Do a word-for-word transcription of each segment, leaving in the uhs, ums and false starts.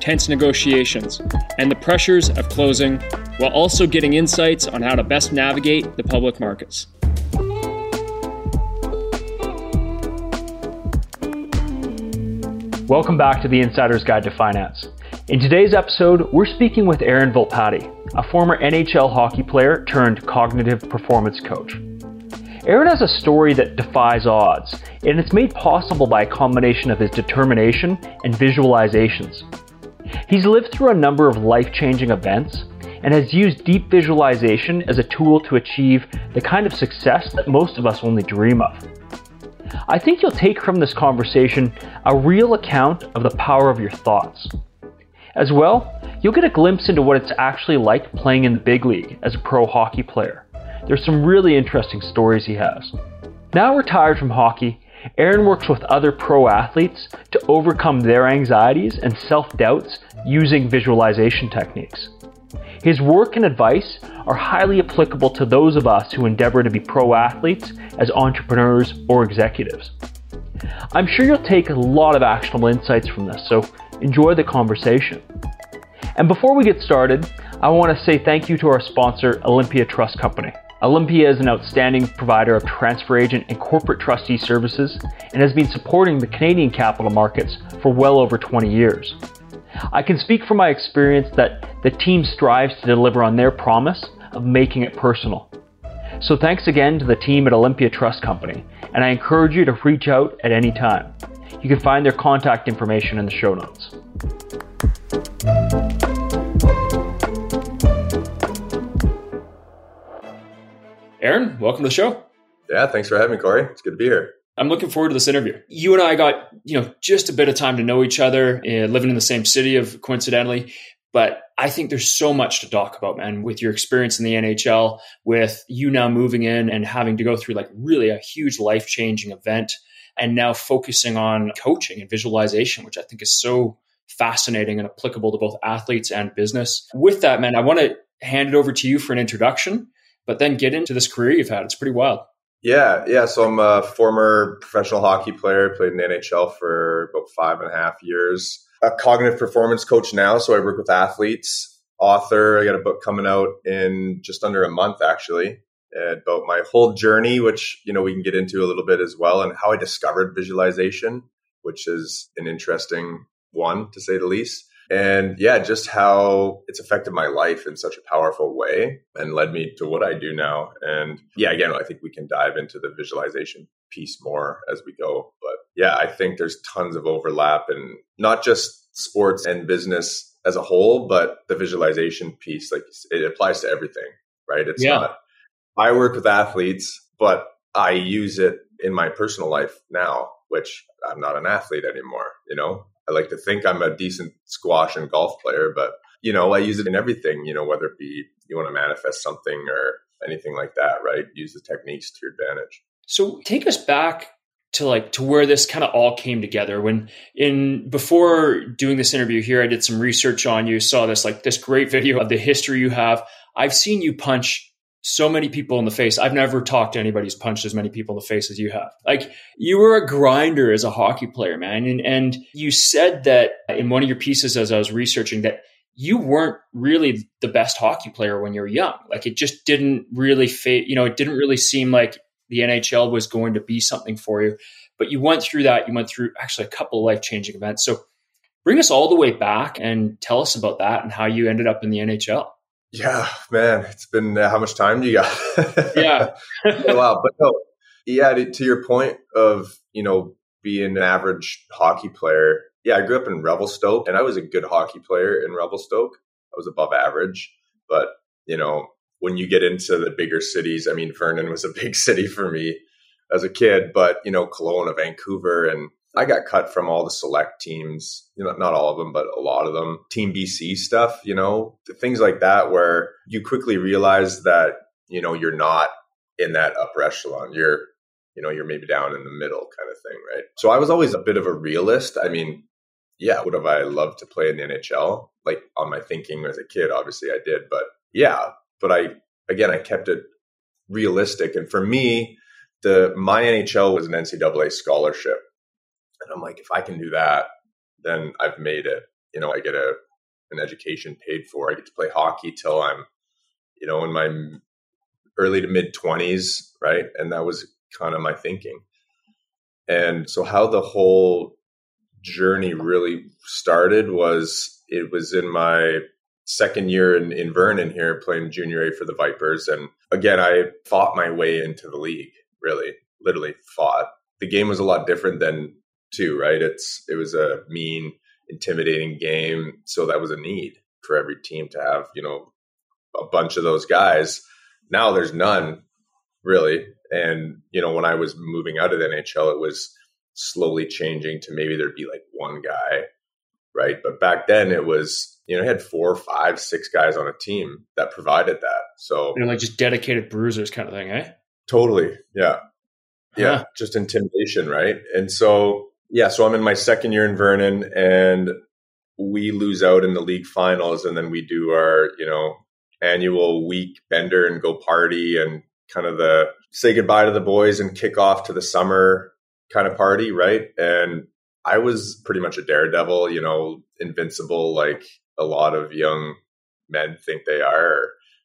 tense negotiations, and the pressures of closing, while also getting insights on how to best navigate the public markets. Welcome back to The Insider's Guide to Finance. In today's episode, we're speaking with Aaron Volpatti, a former N H L hockey player turned cognitive performance coach. Aaron has a story that defies odds, and it's made possible by a combination of his determination and visualizations. He's lived through a number of life-changing events and has used deep visualization as a tool to achieve the kind of success that most of us only dream of. I think you'll take from this conversation a real account of the power of your thoughts. As well, you'll get a glimpse into what it's actually like playing in the big league as a pro hockey player. There's some really interesting stories he has. Now retired from hockey, Aaron works with other pro athletes to overcome their anxieties and self-doubts using visualization techniques. His work and advice are highly applicable to those of us who endeavor to be pro athletes as entrepreneurs or executives. I'm sure you'll take a lot of actionable insights from this, so enjoy the conversation. And before we get started, I want to say thank you to our sponsor, Olympia Trust Company. Olympia is an outstanding provider of transfer agent and corporate trustee services and has been supporting the Canadian capital markets for well over twenty years. I can speak from my experience that the team strives to deliver on their promise of making it personal. So thanks again to the team at Olympia Trust Company, and I encourage you to reach out at any time. You can find their contact information in the show notes. Aaron, welcome to the show. Yeah, thanks for having me, Cory. It's good to be here. I'm looking forward to this interview. You and I got, you know, just a bit of time to know each other, uh, living in the same city of coincidentally, but I think there's so much to talk about, man, with your experience in the N H L, with you now moving in and having to go through like really a huge life-changing event and now focusing on coaching and visualization, which I think is so fascinating and applicable to both athletes and business. With that, man, I want to hand it over to you for an introduction, but then get into this career you've had. It's pretty wild. Yeah, yeah. So I'm a former professional hockey player, played in the N H L for about five and a half years. A cognitive performance coach now, so I work with athletes, author. I got a book coming out in just under a month, actually, about my whole journey, which, you know, we can get into a little bit as well, and how I discovered visualization, which is an interesting one, to say the least. And yeah, just how it's affected my life in such a powerful way and led me to what I do now. And yeah, again, I think we can dive into the visualization piece more as we go. But yeah, I think there's tons of overlap, and not just sports and business as a whole, but the visualization piece, like it applies to everything, right? It's yeah. not, I work with athletes, but I use it in my personal life now, which I'm not an athlete anymore, you know? I like to think I'm a decent squash and golf player, but, you know, I use it in everything, you know, whether it be you want to manifest something or anything like that, right? Use the techniques to your advantage. So take us back to like to where this kind of all came together. When in before doing this interview here, I did some research on you, saw this like this great video of the history you have. I've seen you punch so many people in the face. I've never talked to anybody who's punched as many people in the face as you have. Like, you were a grinder as a hockey player, man. And, and you said that in one of your pieces, as I was researching, that you weren't really the best hockey player when you were young. Like, it just didn't really fit. You know, it didn't really seem like the N H L was going to be something for you, but you went through that. You went through actually a couple of life-changing events. So bring us all the way back and tell us about that and how you ended up in the N H L. Yeah, man, it's been, uh, how much time do you got? Yeah. Wow. But no, yeah, to, to your point of, you know, being an average hockey player. Yeah, I grew up in Revelstoke, and I was a good hockey player in Revelstoke. I was above average, but, you know, when you get into the bigger cities, I mean, Vernon was a big city for me as a kid, but, you know, Kelowna, Vancouver, and I got cut from all the select teams, you know, not all of them, but a lot of them. Team B C stuff, you know, things like that, where you quickly realize that, you know, you're not in that upper echelon. You're, you know, you're maybe down in the middle kind of thing, right? So I was always a bit of a realist. I mean, yeah, would have I loved to play in the N H L? Like on my thinking as a kid, obviously I did. But yeah, but I, again, I kept it realistic. And for me, the my N H L was an N C double A scholarship. And I'm like, if I can do that, then I've made it. You know, I get a an education paid for. I get to play hockey till I'm, you know, in my early to mid twenties, right? And that was kind of my thinking. And so how the whole journey really started was it was in my second year in, in Vernon here playing junior A for the Vipers. And again, I fought my way into the league, really, literally fought. The game was a lot different than two, right? It's, it was a mean, intimidating game. So that was a need for every team to have, you know, a bunch of those guys. Now there's none really. And, you know, when I was moving out of the N H L, it was slowly changing to maybe there'd be like one guy, right? But back then it was, you know, I had four, five, six guys on a team that provided that. So they're like just dedicated bruisers kind of thing, eh? Totally. Yeah. Yeah. Huh. Just intimidation, right? And so, yeah, so I'm in my second year in Vernon and we lose out in the league finals, and then we do our, you know, annual week bender and go party and kind of the say goodbye to the boys and kick off to the summer kind of party, right? And I was pretty much a daredevil, you know, invincible, like a lot of young men think they are,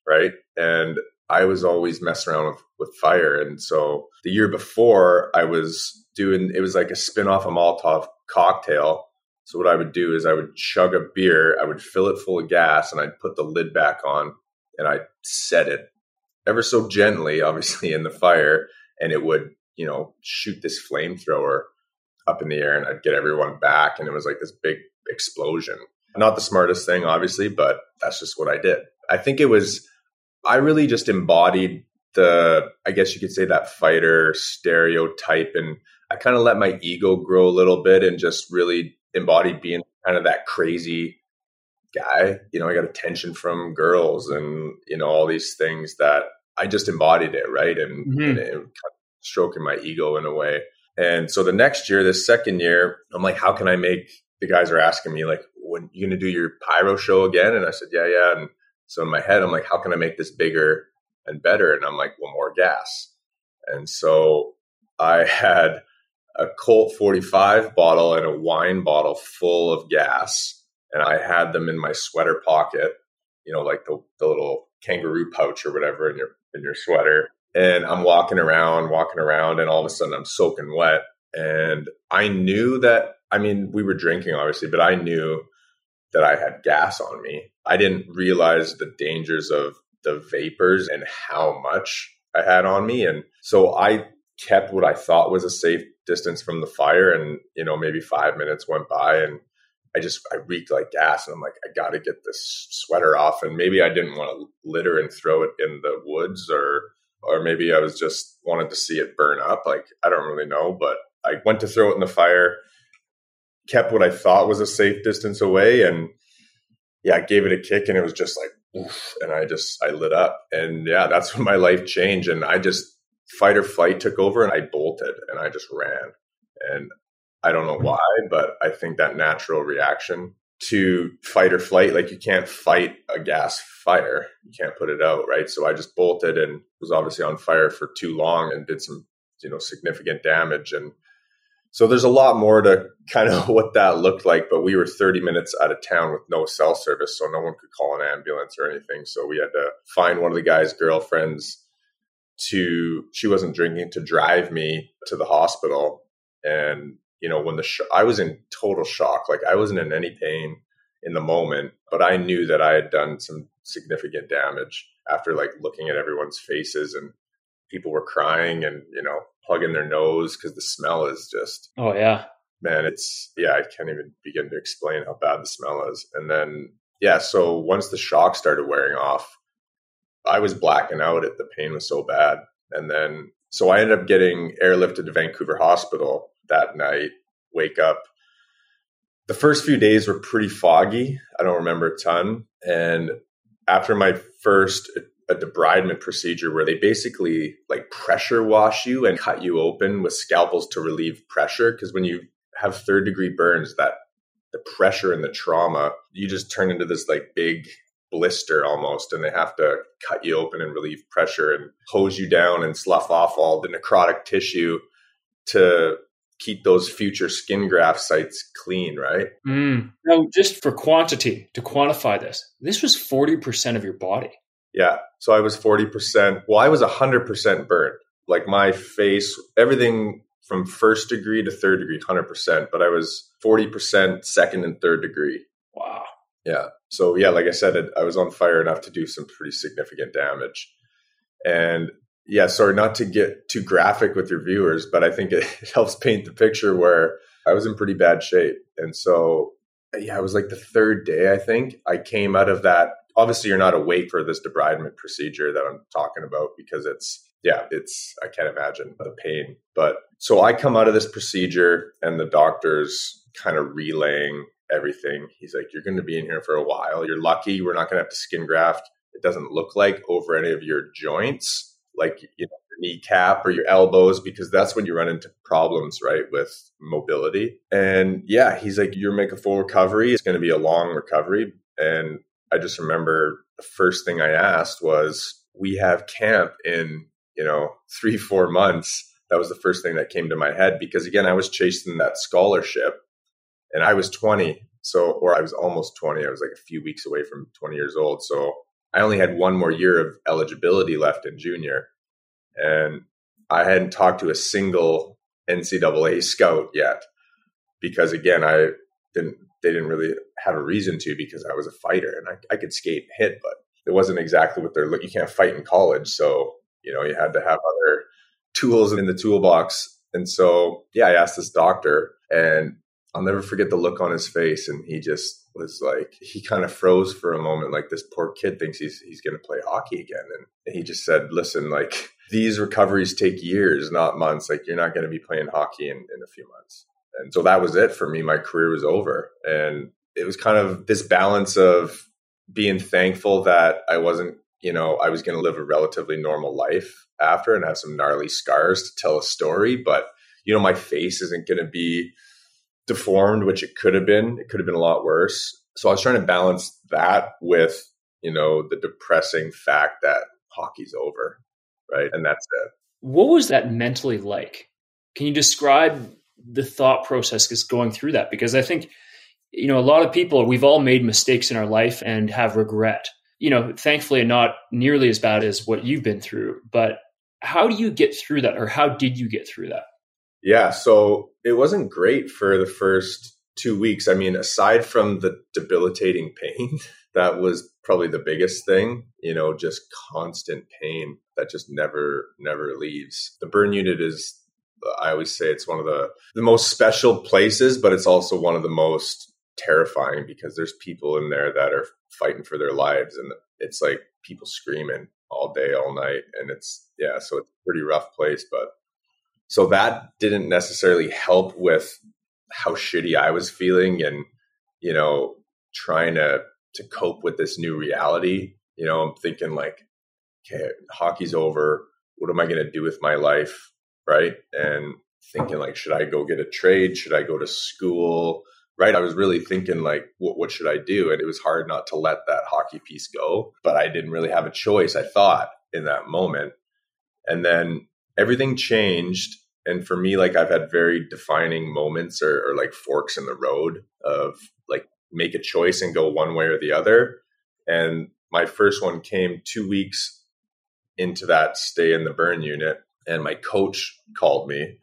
right? And I was always messing around with, with fire. And so the year before I was doing, it was like a spin-off of Molotov cocktail. So what I would do is I would chug a beer, I would fill it full of gas, and I'd put the lid back on and I'd set it ever so gently, obviously, in the fire. And it would, you know, shoot this flamethrower up in the air and I'd get everyone back. And it was like this big explosion. Not the smartest thing, obviously, but that's just what I did. I think it was, I really just embodied the, I guess you could say, that fighter stereotype. And I kind of let my ego grow a little bit and just really embodied being kind of that crazy guy. You know, I got attention from girls and, you know, all these things that I just embodied it, right? And, mm-hmm. and, and kind of stroking my ego in a way. And so the next year, this second year, I'm like, how can I make, the guys are asking me like, when you going to do your pyro show again? And I said, yeah, yeah. And so in my head, I'm like, how can I make this bigger and better? And I'm like, well, more gas. And so I had a Colt forty-five bottle and a wine bottle full of gas. And I had them in my sweater pocket, you know, like the, the little kangaroo pouch or whatever in your, in your sweater. And I'm walking around, walking around, and all of a sudden I'm soaking wet. And I knew that, I mean, we were drinking obviously, but I knew that I had gas on me. I didn't realize the dangers of the vapors and how much I had on me. And so I kept what I thought was a safe distance from the fire. And, you know, maybe five minutes went by and I just, I reeked like gas, and I'm like, I got to get this sweater off. And maybe I didn't want to litter and throw it in the woods, or, or maybe I was just wanted to see it burn up. Like, I don't really know, but I went to throw it in the fire, kept what I thought was a safe distance away. And yeah, I gave it a kick and it was just like, oof, and I just, I lit up. And yeah, that's when my life changed. And I just, fight or flight took over and I bolted and I just ran. And I don't know why, but I think that natural reaction to fight or flight, like you can't fight a gas fire, you can't put it out, right? So I just bolted and was obviously on fire for too long and did some, you know, significant damage. And so there's a lot more to kind of what that looked like, but we were thirty minutes out of town with no cell service, so no one could call an ambulance or anything. So we had to find one of the guy's girlfriends to, she wasn't drinking, to drive me to the hospital. And, you know, when the, sh- I was in total shock, like I wasn't in any pain in the moment, but I knew that I had done some significant damage after like looking at everyone's faces, and people were crying and, you know, plugging their nose because the smell is just, oh yeah, man, it's, yeah, I can't even begin to explain how bad the smell is. And then, yeah, so once the shock started wearing off, I was blacking out. It, the pain was so bad. And then, so I ended up getting airlifted to Vancouver Hospital that night wake up. The first few days were pretty foggy. I don't remember a ton. And after my first a debridement procedure where they basically like pressure wash you and cut you open with scalpels to relieve pressure. Because when you have third degree burns, that the pressure and the trauma, you just turn into this like big blister almost, and they have to cut you open and relieve pressure and hose you down and slough off all the necrotic tissue to keep those future skin graft sites clean, right? Mm. Now, just for quantity, to quantify this, this was forty percent of your body. Yeah. So I was forty percent. Well, I was one hundred percent burned. Like my face, everything from first degree to third degree, one hundred percent. But I was forty percent second and third degree. Wow. Yeah. So yeah, like I said, I was on fire enough to do some pretty significant damage. And yeah, sorry, not to get too graphic with your viewers, but I think it, it helps paint the picture where I was in pretty bad shape. And so yeah, it was like the third day, I think, I came out of that. Obviously, you're not awake for this debridement procedure that I'm talking about because it's, yeah, it's, I can't imagine the pain. But so I come out of this procedure and the doctor's kind of relaying everything. He's like, you're going to be in here for a while. You're lucky. We're not going to have to skin graft. It doesn't look like over any of your joints, like you know, your kneecap or your elbows, because that's when you run into problems, right, with mobility. And yeah, he's like, you're making a full recovery. It's going to be a long recovery. And I just remember the first thing I asked was, we have camp in, you know, three, four months. That was the first thing that came to my head because, again, I was chasing that scholarship and I was twenty. So, or I was almost twenty. I was like a few weeks away from twenty years old. So I only had one more year of eligibility left in junior. And I hadn't talked to a single N C double A scout yet because, again, I didn't. They didn't really have a reason to because I was a fighter and I, I could skate and hit, but it wasn't exactly what they're looking. You can't fight in college. So, you know, you had to have other tools in the toolbox. And so, yeah, I asked this doctor and I'll never forget the look on his face. And he just was like, he kind of froze for a moment. Like this poor kid thinks he's, he's going to play hockey again. And he just said, listen, like these recoveries take years, not months. Like you're not going to be playing hockey in, in a few months. And so that was it for me. My career was over. And it was kind of this balance of being thankful that I wasn't, you know, I was going to live a relatively normal life after and have some gnarly scars to tell a story. But, you know, my face isn't going to be deformed, which it could have been. It could have been a lot worse. So I was trying to balance that with, you know, the depressing fact that hockey's over, right? And that's it. What was that mentally like? Can you describe the thought process is going through that? Because I think, you know, a lot of people, we've all made mistakes in our life and have regret, you know, thankfully not nearly as bad as what you've been through, but how do you get through that? Or how did you get through that? Yeah. So it wasn't great for the first two weeks. I mean, aside from the debilitating pain, that was probably the biggest thing, you know, just constant pain that just never, never leaves. The burn unit is, I always say it's one of the, the most special places, but it's also one of the most terrifying because there's people in there that are fighting for their lives. And it's like people screaming all day, all night. And it's, yeah, so it's a pretty rough place. But so that didn't necessarily help with how shitty I was feeling and, you know, trying to, to cope with this new reality. You know, I'm thinking like, okay, hockey's over. What am I going to do with my life? Right. And thinking like, should I go get a trade? Should I go to school? Right. I was really thinking like, what, what should I do? And it was hard not to let that hockey piece go, but I didn't really have a choice, I thought, in that moment. And then everything changed. And for me, like I've had very defining moments or, or like forks in the road of like make a choice and go one way or the other. And my first one came two weeks into that stay in the burn unit. And my coach called me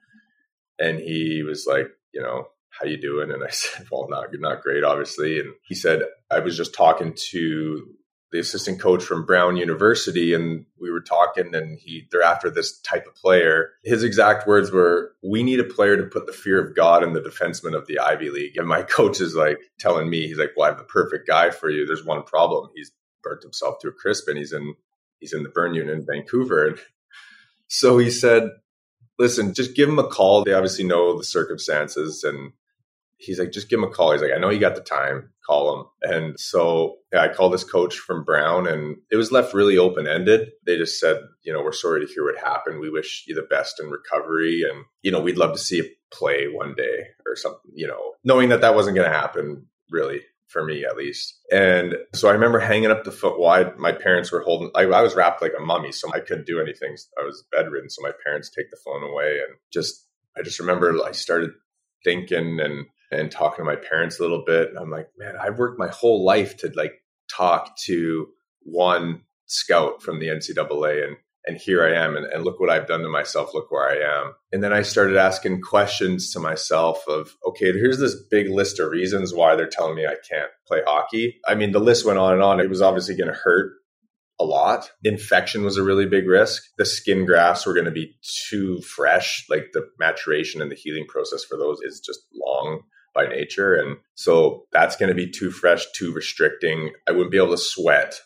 and he was like, you know, how you doing? And I said, well, not, not great, obviously. And he said, I was just talking to the assistant coach from Brown University and we were talking and he, they're after this type of player. His exact words were, we need a player to put the fear of God in the defenseman of the Ivy League. And my coach is like telling me, he's like, well, I have the perfect guy for you. There's one problem. He's burnt himself to a crisp and he's in, he's in the burn unit in Vancouver. And so he said, listen, just give him a call. They obviously know the circumstances and he's like, just give him a call. He's like, I know you got the time, call him. And so yeah, I called this coach from Brown, and it was left really open-ended. They just said, you know, we're sorry to hear what happened. We wish you the best in recovery. And, you know, we'd love to see you play one day or something, you know, knowing that that wasn't going to happen really for me, at least. And so I remember hanging up the foot wide. My parents were holding, I, I was wrapped like a mummy, so I couldn't do anything. I was bedridden. So my parents take the phone away, and just, I just remember I started thinking and, and talking to my parents a little bit. And I'm like, man, I've worked my whole life to like talk to one scout from the N C double A, and, and here I am. And, and look what I've done to myself. Look where I am. And then I started asking questions to myself of, okay, here's this big list of reasons why they're telling me I can't play hockey. I mean, the list went on and on. It was obviously going to hurt a lot. Infection was a really big risk. The skin grafts were going to be too fresh. Like the maturation and the healing process for those is just long by nature. And so that's going to be too fresh, too restricting. I wouldn't be able to sweat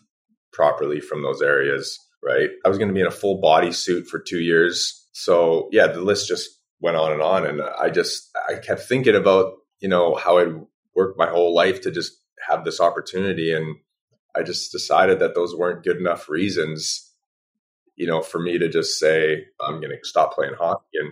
properly from those areas. Right. I was going to be in a full body suit for two years. So yeah, the list just went on and on. And I just, I kept thinking about, you know, how I'd worked my whole life to just have this opportunity. And I just decided that those weren't good enough reasons, you know, for me to just say, I'm going to stop playing hockey. And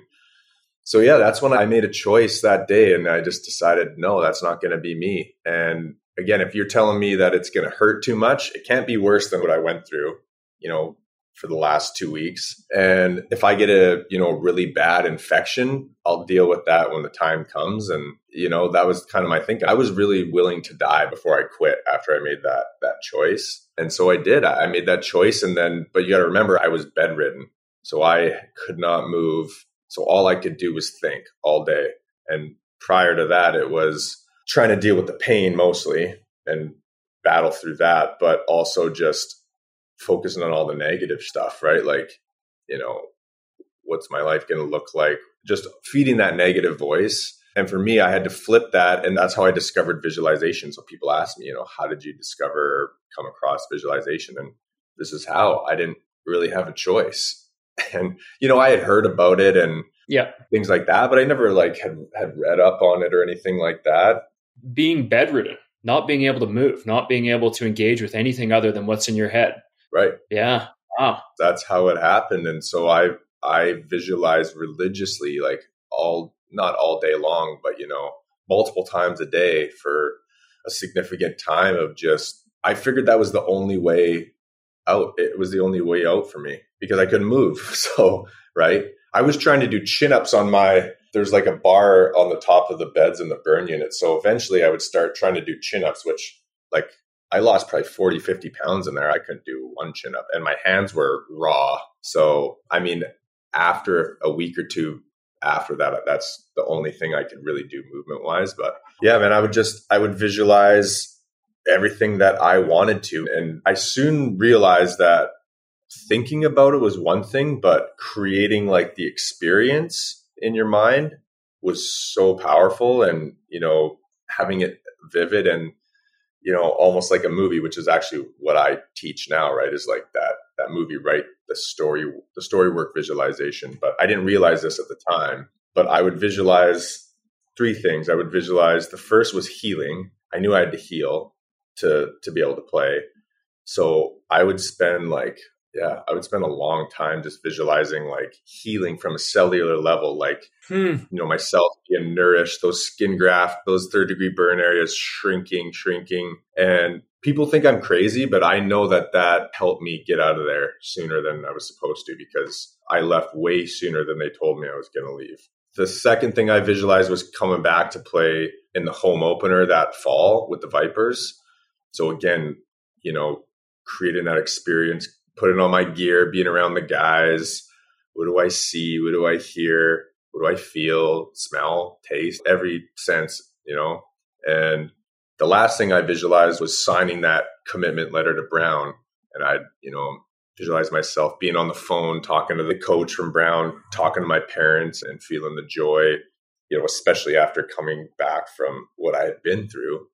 so, yeah, that's when I made a choice that day. And I just decided, no, that's not going to be me. And again, if you're telling me that it's going to hurt too much, it can't be worse than what I went through, you know, for the last two weeks. And if I get a, you know, really bad infection, I'll deal with that when the time comes. And, you know, that was kind of my thinking. I was really willing to die before I quit after I made that, that choice. And so I did, I made that choice. And then, but you got to remember, I was bedridden, so I could not move. So all I could do was think all day. And prior to that, it was trying to deal with the pain mostly and battle through that, but also just focusing on all the negative stuff, right? Like, you know, what's my life going to look like? Just feeding that negative voice. And for me, I had to flip that. And that's how I discovered visualization. So people ask me, you know, how did you discover or come across visualization? And this is how. I didn't really have a choice. And, you know, I had heard about it and yeah, things like that, but I never like had, had read up on it or anything like that. Being bedridden, not being able to move, not being able to engage with anything other than what's in your head. Right. Yeah. Wow. That's how it happened. And so I, I visualized religiously, like all, not all day long, but, you know, multiple times a day for a significant time of just, I figured that was the only way out. It was the only way out for me because I couldn't move. So, right. I was trying to do chin-ups on my, there's like a bar on the top of the beds in the burn unit. So eventually I would start trying to do chin-ups, which like, I lost probably forty, fifty pounds in there. I couldn't do one chin up and my hands were raw. So, I mean, after a week or two after that, that's the only thing I could really do movement wise. But yeah, man, I would just, I would visualize everything that I wanted to. And I soon realized that thinking about it was one thing, but creating like the experience in your mind was so powerful and, you know, having it vivid and, you know, almost like a movie, which is actually what I teach now, right? Is like that, that movie, right? The story, the story work visualization. But I didn't realize this at the time, but I would visualize three things. I would visualize, the first was healing. I knew I had to heal to, to be able to play. So I would spend like, yeah, I would spend a long time just visualizing like healing from a cellular level, like, hmm. you know, myself being nourished, those skin graft, those third degree burn areas shrinking, shrinking. And people think I'm crazy, but I know that that helped me get out of there sooner than I was supposed to because I left way sooner than they told me I was going to leave. The second thing I visualized was coming back to play in the home opener that fall with the Vipers. So again, you know, creating that experience, putting on my gear, being around the guys. What do I see? What do I hear? What do I feel, smell, taste, every sense, you know? And the last thing I visualized was signing that commitment letter to Brown. And I, you know, visualized myself being on the phone, talking to the coach from Brown, talking to my parents and feeling the joy, you know, especially after coming back from what I had been through.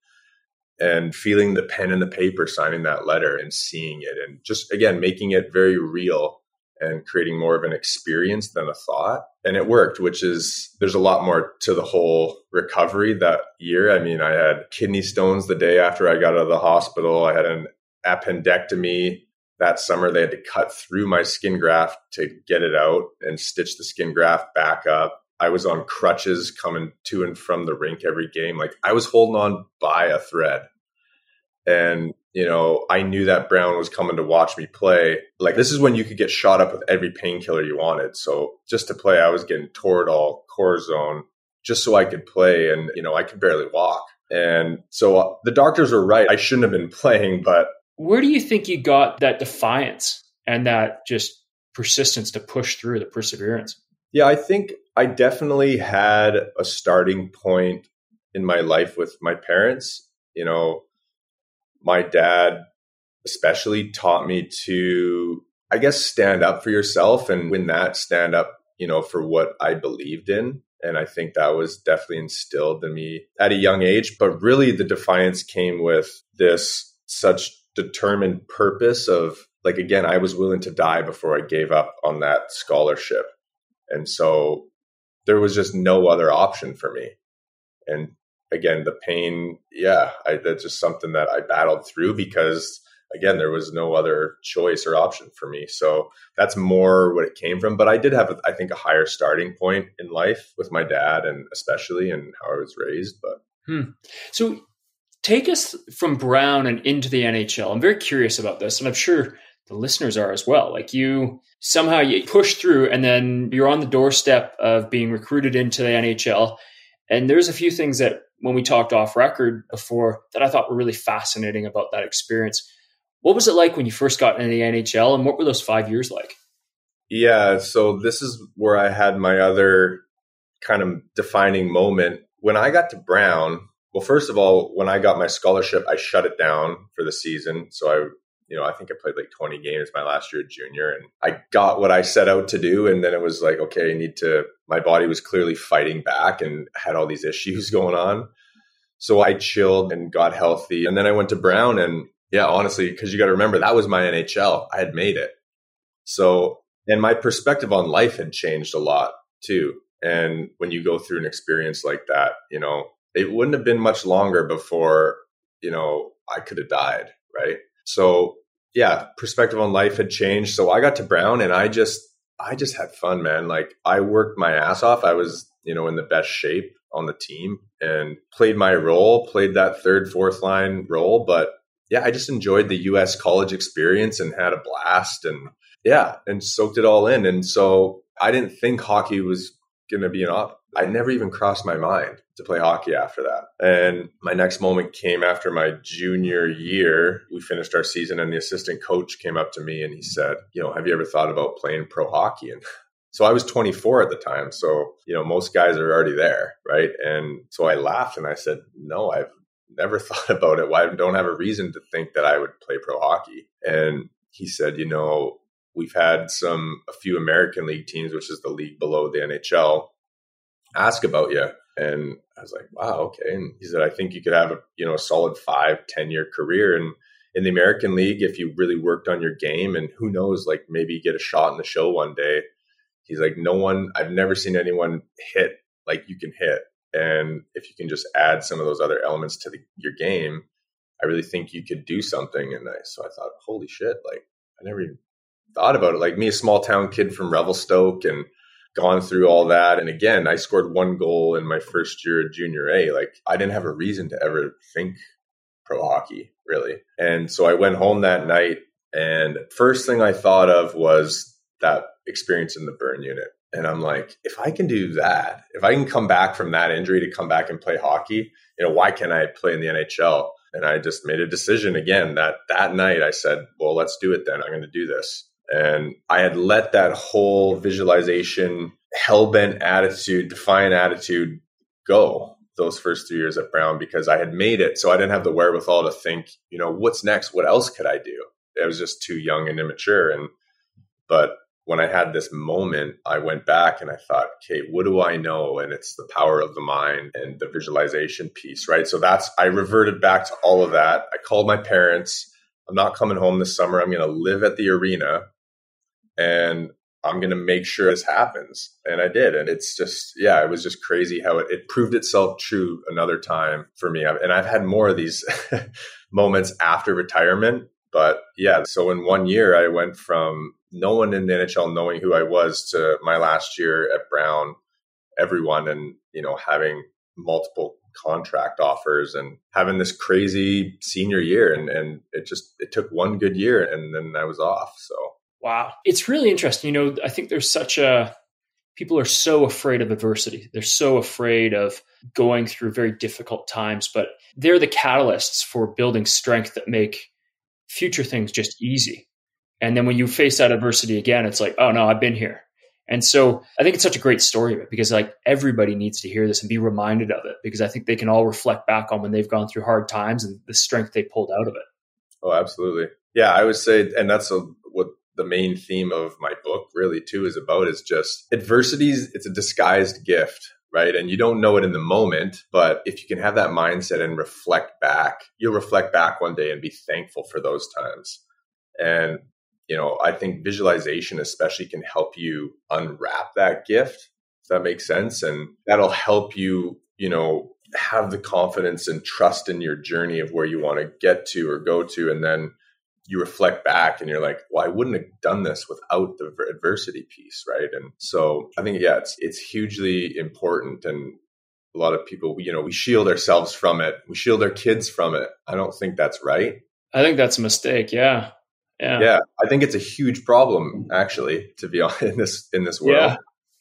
And feeling the pen and the paper, signing that letter and seeing it and just, again, making it very real and creating more of an experience than a thought. And it worked, which is, there's a lot more to the whole recovery that year. I mean, I had kidney stones the day after I got out of the hospital. I had an appendectomy that summer. They had to cut through my skin graft to get it out and stitch the skin graft back up. I was on crutches coming to and from the rink every game. Like, I was holding on by a thread. And, you know, I knew that Brown was coming to watch me play. Like, this is when you could get shot up with every painkiller you wanted. So just to play, I was getting Toradol, Cortisone, just so I could play. And, you know, I could barely walk. And so the doctors were right. I shouldn't have been playing, but. Where do you think you got that defiance and that just persistence to push through, the perseverance? Yeah, I think I definitely had a starting point in my life with my parents. You know, my dad especially taught me to, I guess, stand up for yourself, and in that, stand up, you know, for what I believed in. And I think that was definitely instilled in me at a young age. But really, the defiance came with this such determined purpose of, like, again, I was willing to die before I gave up on that scholarship. And so there was just no other option for me. And again, the pain, yeah, I, that's just something that I battled through because, again, there was no other choice or option for me. So that's more what it came from. But I did have, I think, a higher starting point in life with my dad, and especially in how I was raised. But hmm. So take us from Brown and into the N H L. I'm very curious about this, and I'm sure the listeners are as well. Like, you somehow you push through, and then you're on the doorstep of being recruited into the N H L. And there's a few things that when we talked off record before that I thought were really fascinating about that experience. What was it like when you first got into the N H L, and what were those five years like? Yeah. So this is where I had my other kind of defining moment. When I got to Brown, well, first of all, when I got my scholarship, I shut it down for the season. So I You know, I think I played like twenty games my last year at junior, and I got what I set out to do. And then it was like, okay, I need to, my body was clearly fighting back and had all these issues going on. So I chilled and got healthy. And then I went to Brown, and yeah, honestly, because you got to remember, that was my N H L. I had made it. So, and my perspective on life had changed a lot too. And when you go through an experience like that, you know, it wouldn't have been much longer before, you know, I could have died, right? So yeah, perspective on life had changed. So I got to Brown, and I just, I just had fun, man. Like, I worked my ass off. I was, you know, in the best shape on the team and played my role, played that third, fourth line role. But yeah, I just enjoyed the U S college experience and had a blast, and yeah, and soaked it all in. And so I didn't think hockey was going to be an option. I never even crossed my mind to play hockey after that. And my next moment came after my junior year. We finished our season, and the assistant coach came up to me and he said, you know, have you ever thought about playing pro hockey? And so I was twenty-four at the time. So, you know, most guys are already there, right? And so I laughed and I said, no, I've never thought about it. Why? Well, I don't have a reason to think that I would play pro hockey. And he said, you know, we've had some, a few American League teams, which is the league below the N H L, ask about you. And I was like, wow, okay. And he said, I think you could have a, you know, a solid five, ten year career. And in the American League, if you really worked on your game, and who knows, like, maybe you get a shot in the show one day. He's like, no one, I've never seen anyone hit like you can hit. And if you can just add some of those other elements to the, your game, I really think you could do something. And I, so I thought, holy shit, like, I never even thought about it. Like, me, a small town kid from Revelstoke, and gone through all that. And again, I scored one goal in my first year at junior A. Like, I didn't have a reason to ever think pro hockey, really. And so I went home that night, and first thing I thought of was that experience in the burn unit. And I'm like, if I can do that, if I can come back from that injury to come back and play hockey, you know, why can't I play in the N H L? And I just made a decision again that that night. I said, well, let's do it then. I'm going to do this. And I had let that whole visualization, hell-bent attitude, defiant attitude go those first three years at Brown, because I had made it. So I didn't have the wherewithal to think, you know, what's next? What else could I do? I was just too young and immature. And but when I had this moment, I went back and I thought, okay, what do I know? And it's the power of the mind and the visualization piece, right? So that's, I reverted back to all of that. I called my parents. I'm not coming home this summer. I'm going to live at the arena. and I'm going to make sure this happens. And I did. And it's just, yeah, it was just crazy how it, it proved itself true another time for me. And I've had more of these moments after retirement. But yeah, so in one year, I went from no one in the N H L knowing who I was to my last year at Brown, everyone, and, you know, having multiple contract offers and having this crazy senior year. And, and it just, it took one good year and then I was off. So. Wow. It's really interesting. You know, I think there's such a, people are so afraid of adversity. They're so afraid of going through very difficult times, but they're the catalysts for building strength that make future things just easy. And then when you face that adversity again, it's like, oh no, I've been here. And so I think it's such a great story of it, because like everybody needs to hear this and be reminded of it, because I think they can all reflect back on when they've gone through hard times and the strength they pulled out of it. Oh, absolutely. Yeah, I would say, and that's a, what the main theme of my book really too is about, is just adversities. It's a disguised gift, right? And you don't know it in the moment, but if you can have that mindset and reflect back, you'll reflect back one day and be thankful for those times. And you know, I think visualization especially can help you unwrap that gift, if that makes sense. And that'll help you, you know, have the confidence and trust in your journey of where you want to get to or go to. And then you reflect back and you're like, well, I wouldn't have done this without the adversity piece, right? And so I think, yeah, it's, it's hugely important. And a lot of people, you know, we shield ourselves from it. We shield our kids from it. I don't think that's right. I think that's a mistake. Yeah. Yeah. yeah, I think it's a huge problem, actually, to be honest, in this in this world. Yeah.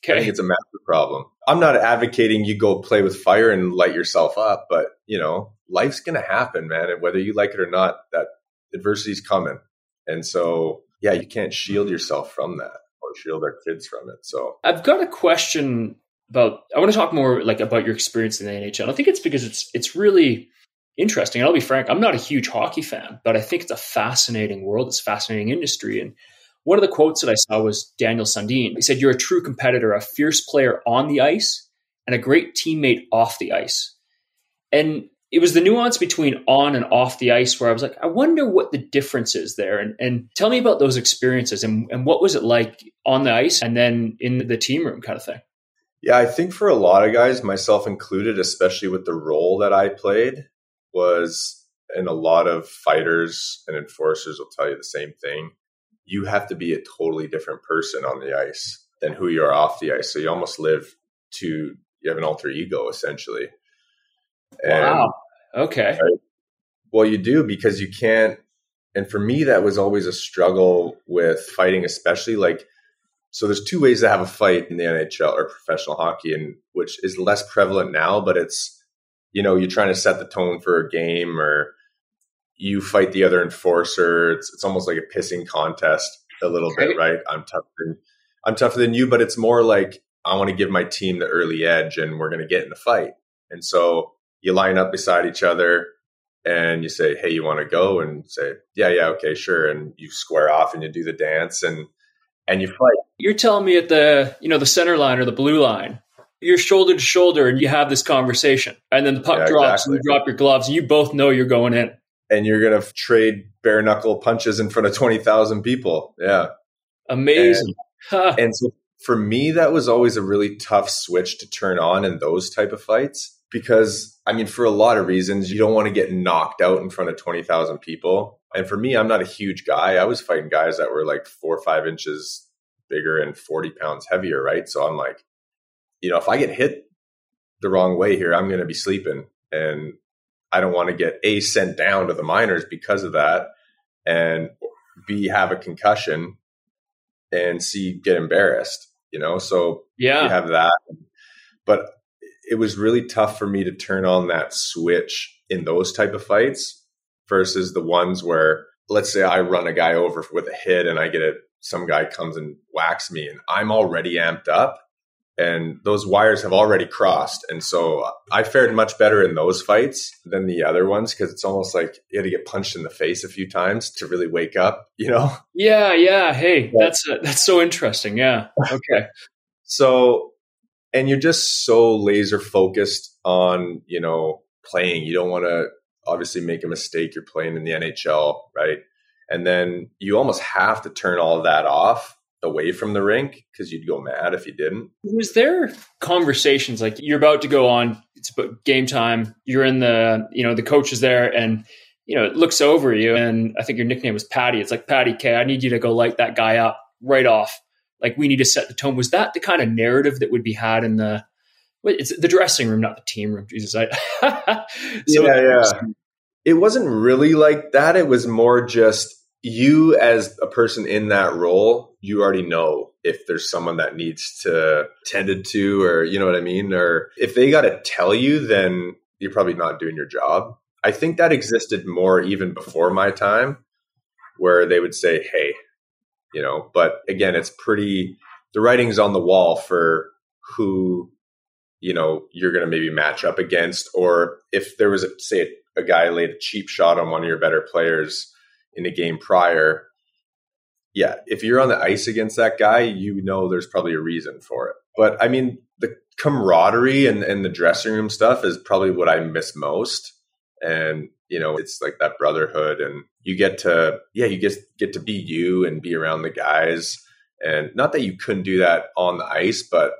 Okay. I think it's a massive problem. I'm not advocating you go play with fire and light yourself up, but, you know, life's going to happen, man. And whether you like it or not, that adversity's coming. And so, yeah, you can't shield yourself from that or shield our kids from it. So I've got a question about, I want to talk more like about your experience in the N H L. I think it's because it's it's really interesting. I'll be frank, I'm not a huge hockey fan, but I think it's a fascinating world. It's a fascinating industry. And one of the quotes that I saw was Daniel Sandin. He said, "You're a true competitor, a fierce player on the ice and a great teammate off the ice." And it was the nuance between on and off the ice where I was like, I wonder what the difference is there. And, and tell me about those experiences and, and what was it like on the ice and then in the team room kind of thing? Yeah, I think for a lot of guys, myself included, especially with the role that I played, was, and a lot of fighters and enforcers will tell you the same thing. You have to be a totally different person on the ice than who you are off the ice. So you almost live to, you have an alter ego essentially. And, wow. Okay. Right? Well, you do, because you can't. And for me, that was always a struggle with fighting, especially like, so there's two ways to have a fight in the N H L or professional hockey, and which is less prevalent now, but it's, you know, you're trying to set the tone for a game or you fight the other enforcer. It's, it's almost like a pissing contest a little okay. bit, right? I'm tougher than, I'm tougher than you, but it's more like I want to give my team the early edge and we're going to get in the fight. And so you line up beside each other and you say, hey, you want to go? And say, yeah, yeah, okay, sure. And you square off and you do the dance and, and you fight. You're telling me at the, you know, the center line or the blue line, you're shoulder to shoulder and you have this conversation, and then the puck yeah, drops exactly. and you drop your gloves and you both know you're going in. And you're going to trade bare knuckle punches in front of twenty thousand people. Yeah. Amazing. And, and so for me, that was always a really tough switch to turn on in those type of fights, because I mean, for a lot of reasons, you don't want to get knocked out in front of twenty thousand people. And for me, I'm not a huge guy. I was fighting guys that were like four or five inches bigger and forty pounds heavier. Right. So I'm like, you know, if I get hit the wrong way here, I'm going to be sleeping, and I don't want to get A, sent down to the minors because of that, and B, have a concussion, and C, get embarrassed, you know? So yeah, you have that. But it was really tough for me to turn on that switch in those type of fights versus the ones where, let's say I run a guy over with a hit and I get it. Some guy comes and whacks me and I'm already amped up. And those wires have already crossed. And so I fared much better in those fights than the other ones, because it's almost like you had to get punched in the face a few times to really wake up, you know? Yeah, yeah. Hey, but, that's a, that's so interesting. Yeah. Okay. So, and you're just so laser focused on, you know, playing. You don't want to obviously make a mistake. You're playing in the N H L, right? And then you almost have to turn all of that off away from the rink because you'd go mad if you didn't. Was there conversations like you're about to go on, it's about game time, you're in the, you know, the coach is there and, you know, it looks over you and I think your nickname was Patty. It's like, Patty K, I need you to go light that guy up right off. Like, we need to set the tone. Was that the kind of narrative that would be had in the, it's the dressing room, not the team room. Jesus. I, so yeah, yeah. It wasn't really like that. It was more just you as a person in that role, you already know if there's someone that needs to tended to, or, you know what I mean? Or if they got to tell you, then you're probably not doing your job. I think that existed more even before my time where they would say, hey, you know, but again, it's pretty, the writing's on the wall for who, you know, you're going to maybe match up against, or if there was, a, say, a guy laid a cheap shot on one of your better players in a game prior. Yeah, if you're on the ice against that guy, you know there's probably a reason for it. But I mean, the camaraderie and, and the dressing room stuff is probably what I miss most. And, you know, it's like that brotherhood and you get to, yeah, you get, get to be you and be around the guys. And not that you couldn't do that on the ice, but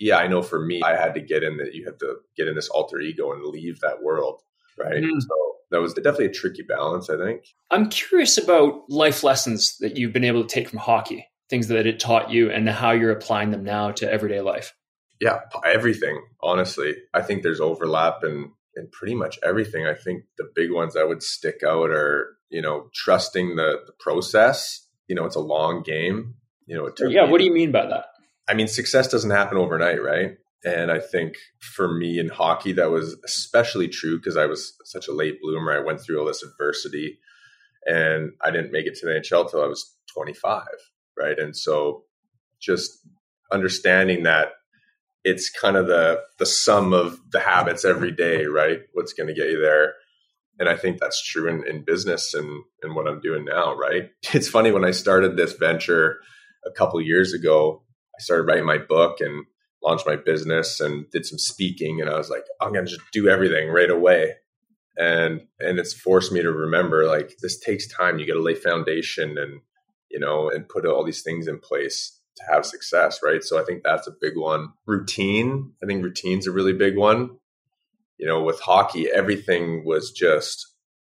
yeah, I know for me, I had to get in that you have to get in this alter ego and leave that world, right? Mm. So that was definitely a tricky balance, I think. I'm curious about life lessons that you've been able to take from hockey, things that it taught you and how you're applying them now to everyday life. Yeah, everything, honestly. I think there's overlap in, in pretty much everything. I think the big ones that would stick out are, you know, trusting the, the process. You know, it's a long game. You know, it took yeah, me- what do you mean by that? I mean, success doesn't happen overnight, right? And I think for me in hockey, that was especially true because I was such a late bloomer. I went through all this adversity and I didn't make it to the N H L till I was twenty-five, right? And so just understanding that it's kind of the the sum of the habits every day, right? What's going to get you there. And I think that's true in, in business and, and what I'm doing now, right? It's funny, when I started this venture a couple of years ago, I started writing my book and launched my business and did some speaking. And I was like, I'm going to just do everything right away. And, and it's forced me to remember, like, this takes time. You got to lay foundation and, you know, and put all these things in place to have success. Right. So I think that's a big one. Routine. I think routine's a really big one. You know, with hockey, everything was just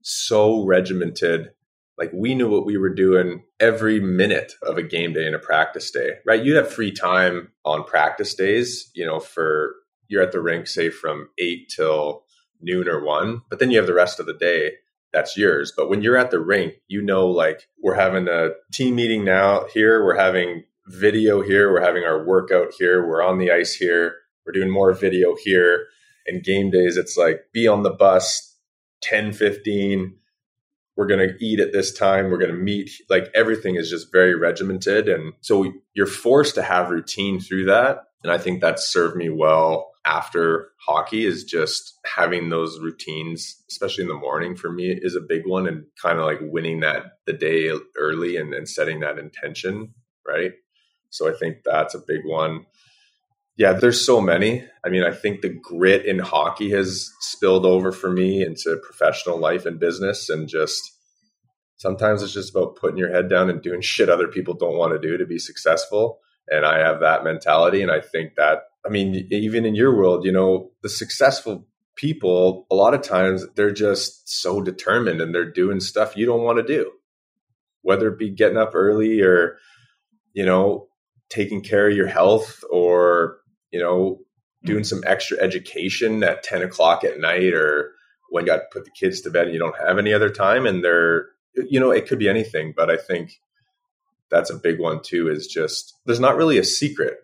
so regimented. Like, we knew what we were doing every minute of a game day and a practice day, right? You'd have free time on practice days, you know, for you're at the rink, say from eight till noon or one, but then you have the rest of the day that's yours. But when you're at the rink, you know, like, we're having a team meeting now here, we're having video here, we're having our workout here, we're on the ice here, we're doing more video here. And game days, it's like, be on the bus, ten fifteen. We're going to eat at this time. We're going to meet. Like, everything is just very regimented. And so we, you're forced to have routine through that. And I think that served me well after hockey, is just having those routines, especially in the morning for me, is a big one, and kind of like winning that the day early and, and setting that intention. Right. So I think that's a big one. Yeah, there's so many. I mean, I think the grit in hockey has spilled over for me into professional life and business, and just sometimes it's just about putting your head down and doing shit other people don't want to do to be successful. And I have that mentality. And I think that, I mean, even in your world, you know, the successful people, a lot of times they're just so determined and they're doing stuff you don't want to do, whether it be getting up early or, you know, taking care of your health, or, you know, doing some extra education at ten o'clock at night, or when you got to put the kids to bed and you don't have any other time. And they're, you know, it could be anything, but I think that's a big one too, is just, there's not really a secret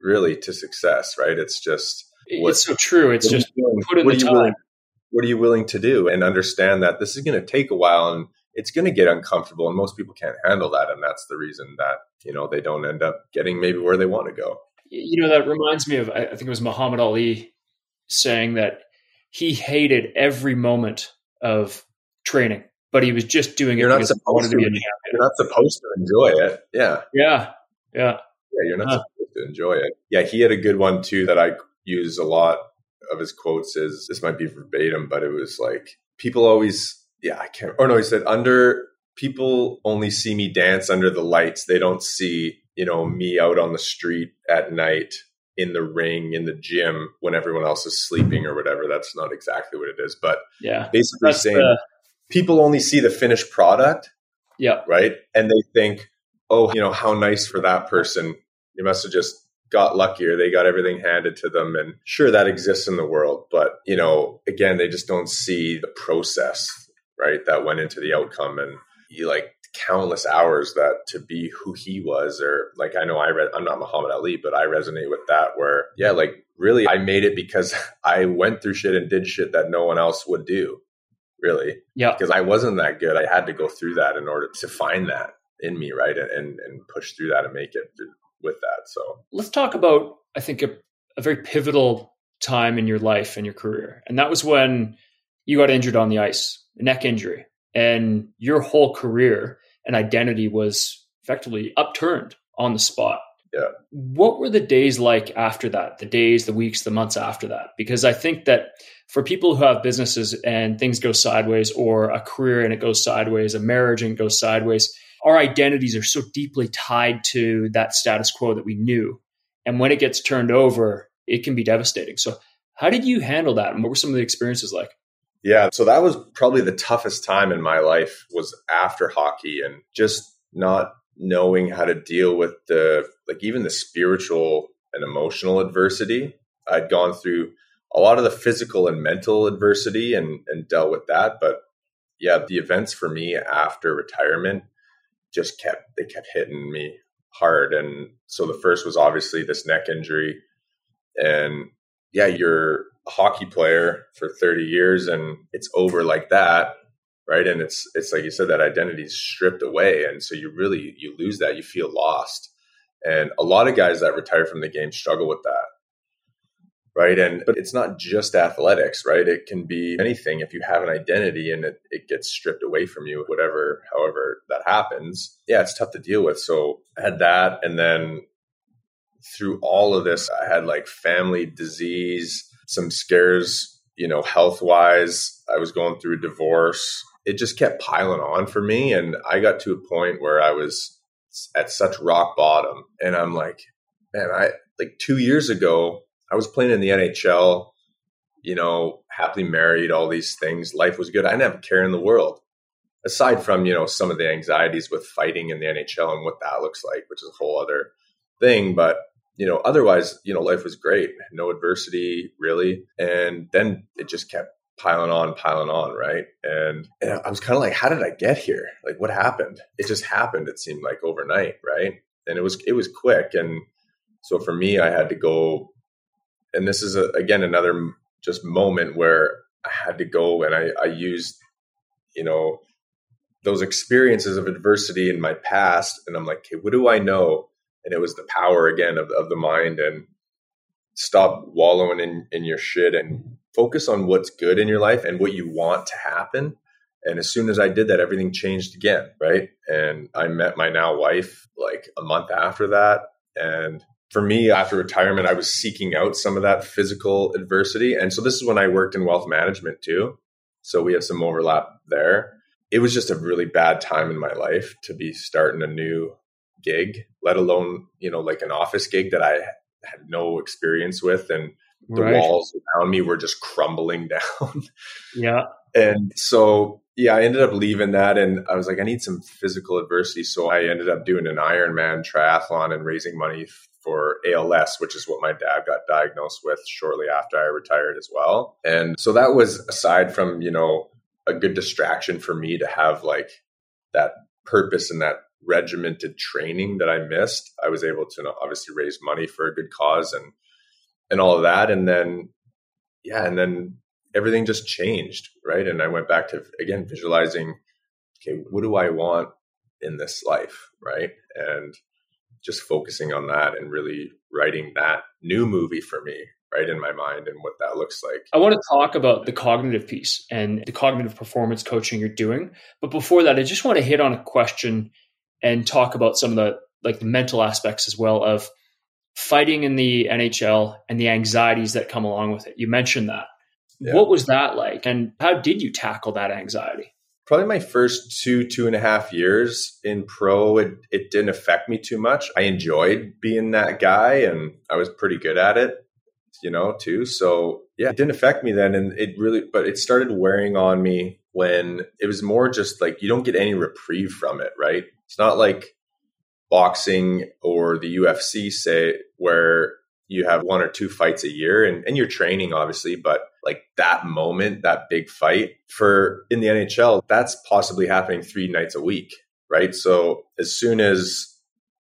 really to success, right? It's just, it's so true. It's just put in the time. What are you willing to do? And understand that this is going to take a while and it's going to get uncomfortable, and most people can't handle that. And that's the reason that, you know, they don't end up getting maybe where they want to go. You know, that reminds me of, I think it was Muhammad Ali saying that he hated every moment of training, but he was just doing it. You're not supposed to, to be you're not supposed to enjoy it. Yeah. Yeah. Yeah. Yeah. You're not huh. supposed to enjoy it. Yeah. He had a good one too, that I use a lot of his quotes, is, this might be verbatim, but it was like, people always, yeah, I can't, or no, he said, under people only see me dance under the lights. They don't see you know, me out on the street at night, in the ring, in the gym, when everyone else is sleeping or whatever. That's not exactly what it is. But yeah, basically saying the... people only see the finished product. Yeah. Right. And they think, oh, you know, how nice for that person. They must have just got luckier. They got everything handed to them. And sure, that exists in the world. But, you know, again, they just don't see the process, right, that went into the outcome. And you like countless hours that to be who he was, or like, I know I read, I'm not Muhammad Ali, but I resonate with that where, yeah, like really I made it because I went through shit and did shit that no one else would do, really. Yeah. Because I wasn't that good. I had to go through that in order to find that in me, right. And, and push through that and make it through, with that. So let's talk about, I think a, a very pivotal time in your life and your career. And that was when you got injured on the ice, a neck injury, and your whole career and identity was effectively upturned on the spot. Yeah. What were the days like after that? The days, the weeks, the months after that? Because I think that for people who have businesses and things go sideways, or a career and it goes sideways, a marriage and it goes sideways, our identities are so deeply tied to that status quo that we knew. And when it gets turned over, it can be devastating. So how did you handle that? And what were some of the experiences like? Yeah, so that was probably the toughest time in my life was after hockey, and just not knowing how to deal with the, like even the spiritual and emotional adversity. I'd gone through a lot of the physical and mental adversity and, and dealt with that. But yeah, the events for me after retirement just kept, they kept hitting me hard. And so the first was obviously this neck injury. And yeah, you're a hockey player for thirty years and it's over like that. Right. And it's, it's like you said, that identity is stripped away. And so you really, you lose that, you feel lost. And a lot of guys that retire from the game struggle with that. Right. And, but it's not just athletics, right? It can be anything. If you have an identity and it, it gets stripped away from you, whatever, however that happens. Yeah. It's tough to deal with. So I had that. And then through all of this, I had like family disease, some scares, you know, health wise, I was going through a divorce. It just kept piling on for me. And I got to a point where I was at such rock bottom. And I'm like, man, I like two years ago, I was playing in the N H L, you know, happily married, all these things. Life was good. I didn't have a care in the world aside from, you know, some of the anxieties with fighting in the N H L and what that looks like, which is a whole other thing. But, you know, otherwise, you know, life was great. No adversity, really. And then it just kept piling on, piling on. Right. And, and I was kind of like, how did I get here? Like, what happened? It just happened. It seemed like overnight. Right. And it was, it was quick. And so for me, I had to go. And this is, a, again, another just moment where I had to go and I, I used, you know, those experiences of adversity in my past. And I'm like, okay, what do I know? And it was the power, again, of, of the mind, and stop wallowing in, in your shit and focus on what's good in your life and what you want to happen. And as soon as I did that, everything changed again, right? And I met my now wife like a month after that. And for me, after retirement, I was seeking out some of that physical adversity. And so this is when I worked in wealth management too. So we have some overlap there. It was just a really bad time in my life to be starting a new gig, let alone, you know, like an office gig that I had no experience with. And the right. walls around me were just crumbling down. Yeah. And so, yeah, I ended up leaving that. And I was like, I need some physical adversity. So I ended up doing an Ironman triathlon and raising money for A L S, which is what my dad got diagnosed with shortly after I retired as well. And so that was, aside from, you know, a good distraction for me to have like that purpose and that regimented training that I missed. I was able to, you know, obviously raise money for a good cause and, and all of that. And then, yeah, and then everything just changed. Right. And I went back to, again, visualizing, okay, what do I want in this life? Right. And just focusing on that and really writing that new movie for me, right, in my mind and what that looks like. I want to talk about the cognitive piece and the cognitive performance coaching you're doing. But before that, I just want to hit on a question and talk about some of the like the mental aspects as well of fighting in the N H L and the anxieties that come along with it. You mentioned that. Yeah. What was that like? And how did you tackle that anxiety? probably my first two, two and a half years in pro, it, it didn't affect me too much. I enjoyed being that guy and I was pretty good at it, you know, too. So yeah, it didn't affect me then. And it really, but it started wearing on me when it was more just like, you don't get any reprieve from it, right? It's not like boxing or the U F C, say, where you have one or two fights a year and, and you're training, obviously, but like that moment, that big fight for in the N H L, that's possibly happening three nights a week, right? So as soon as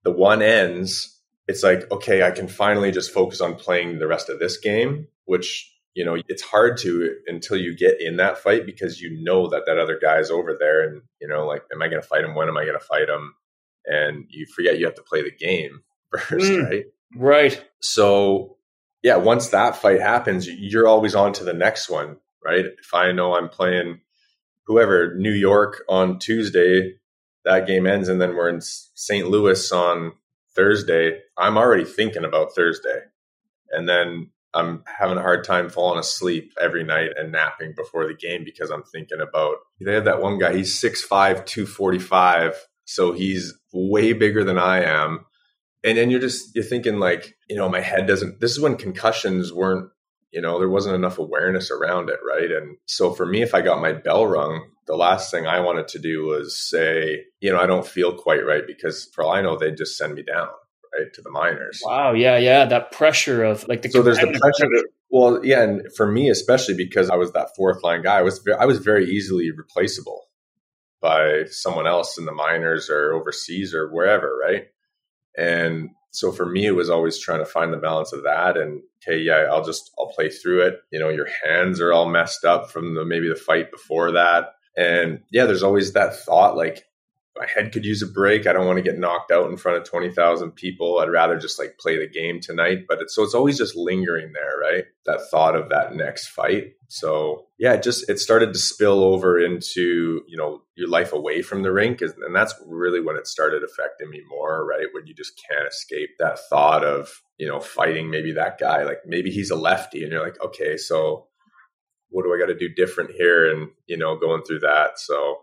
the one ends, it's like, okay, I can finally just focus on playing the rest of this game, which, you know, it's hard to until you get in that fight because you know that that other guy's over there and, you know, like, am I going to fight him? When am I going to fight him? And you forget you have to play the game first, mm, right? Right. So yeah, once that fight happens, you're always on to the next one, right? If I know I'm playing whoever, New York on Tuesday, that game ends, and then we're in Saint Louis on Thursday, I'm already thinking about Thursday. And then I'm having a hard time falling asleep every night and napping before the game because I'm thinking about, they have that one guy, he's six five, two forty-five. So he's way bigger than I am. And then you're just, you're thinking like, you know, my head doesn't, this is when concussions weren't, you know, there wasn't enough awareness around it, right? And so for me, if I got my bell rung, the last thing I wanted to do was say, you know, I don't feel quite right, because for all I know, they'd just send me down, right, to the minors. Wow. Yeah. Yeah. That pressure of like the, so there's the pressure. To, well, yeah. And for me, especially because I was that fourth line guy, I was, I was very easily replaceable by someone else in the minors or overseas or wherever, right? And so for me, it was always trying to find the balance of that. And okay, yeah, I'll just, I'll play through it. You know, your hands are all messed up from the, maybe the fight before that. And yeah, there's always that thought, like my head could use a break. I don't want to get knocked out in front of twenty thousand people. I'd rather just like play the game tonight. But it's, so it's always just lingering there, right? That thought of that next fight. So yeah, it just, it started to spill over into, you know, your life away from the rink. And that's really when it started affecting me more, right? When you just can't escape that thought of, you know, fighting maybe that guy, like maybe he's a lefty and you're like, okay, so what do I got to do different here? And, you know, going through that. So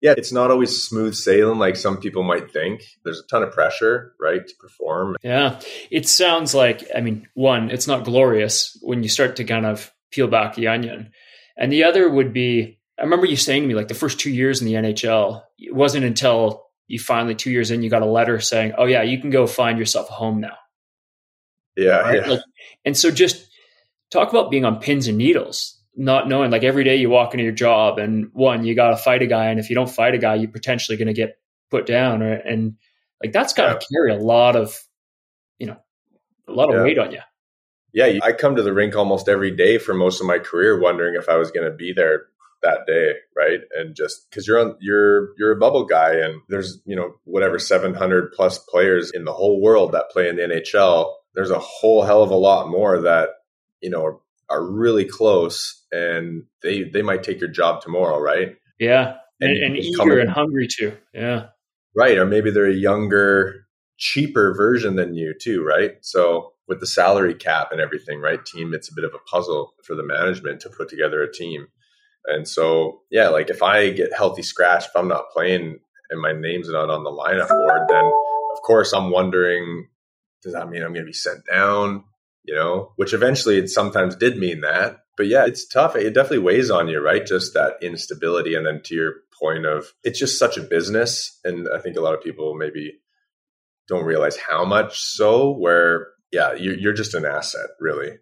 yeah, it's not always smooth sailing like some people might think. There's a ton of pressure, right, to perform. Yeah. It sounds like, I mean, one, it's not glorious when you start to kind of peel back the onion. And the other would be, I remember you saying to me, like the first two years in the N H L, it wasn't until you finally two years in, you got a letter saying, oh yeah, you can go find yourself a home now. Yeah. Right? yeah. Like, and so just talk about being on pins and needles. Not knowing, like every day you walk into your job and one, you got to fight a guy. And if you don't fight a guy, you're potentially going to get put down. Or, and like, that's got to yeah. carry a lot of, you know, a lot of yeah. weight on you. Yeah. I come to the rink almost every day for most of my career, wondering if I was going to be there that day. Right. And just cause you're on, you're, you're a bubble guy and there's, you know, whatever, seven hundred plus players in the whole world that play in the N H L. There's a whole hell of a lot more that, you know, are, are really close and they they might take your job tomorrow, right? Yeah. And, and, and eager and hungry too. Yeah. Right. Or maybe they're a younger, cheaper version than you too, right? So with the salary cap and everything, right? Team, it's a bit of a puzzle for the management to put together a team. And so, yeah, like if I get healthy scratch, if I'm not playing and my name's not on the lineup board, then of course I'm wondering, does that mean I'm going to be sent down? You know, which eventually it sometimes did mean that. But yeah, it's tough. It definitely weighs on you, right? Just that instability. And then to your point of, it's just such a business. And I think a lot of people maybe don't realize how much so, where, yeah, you, you're just an asset, really.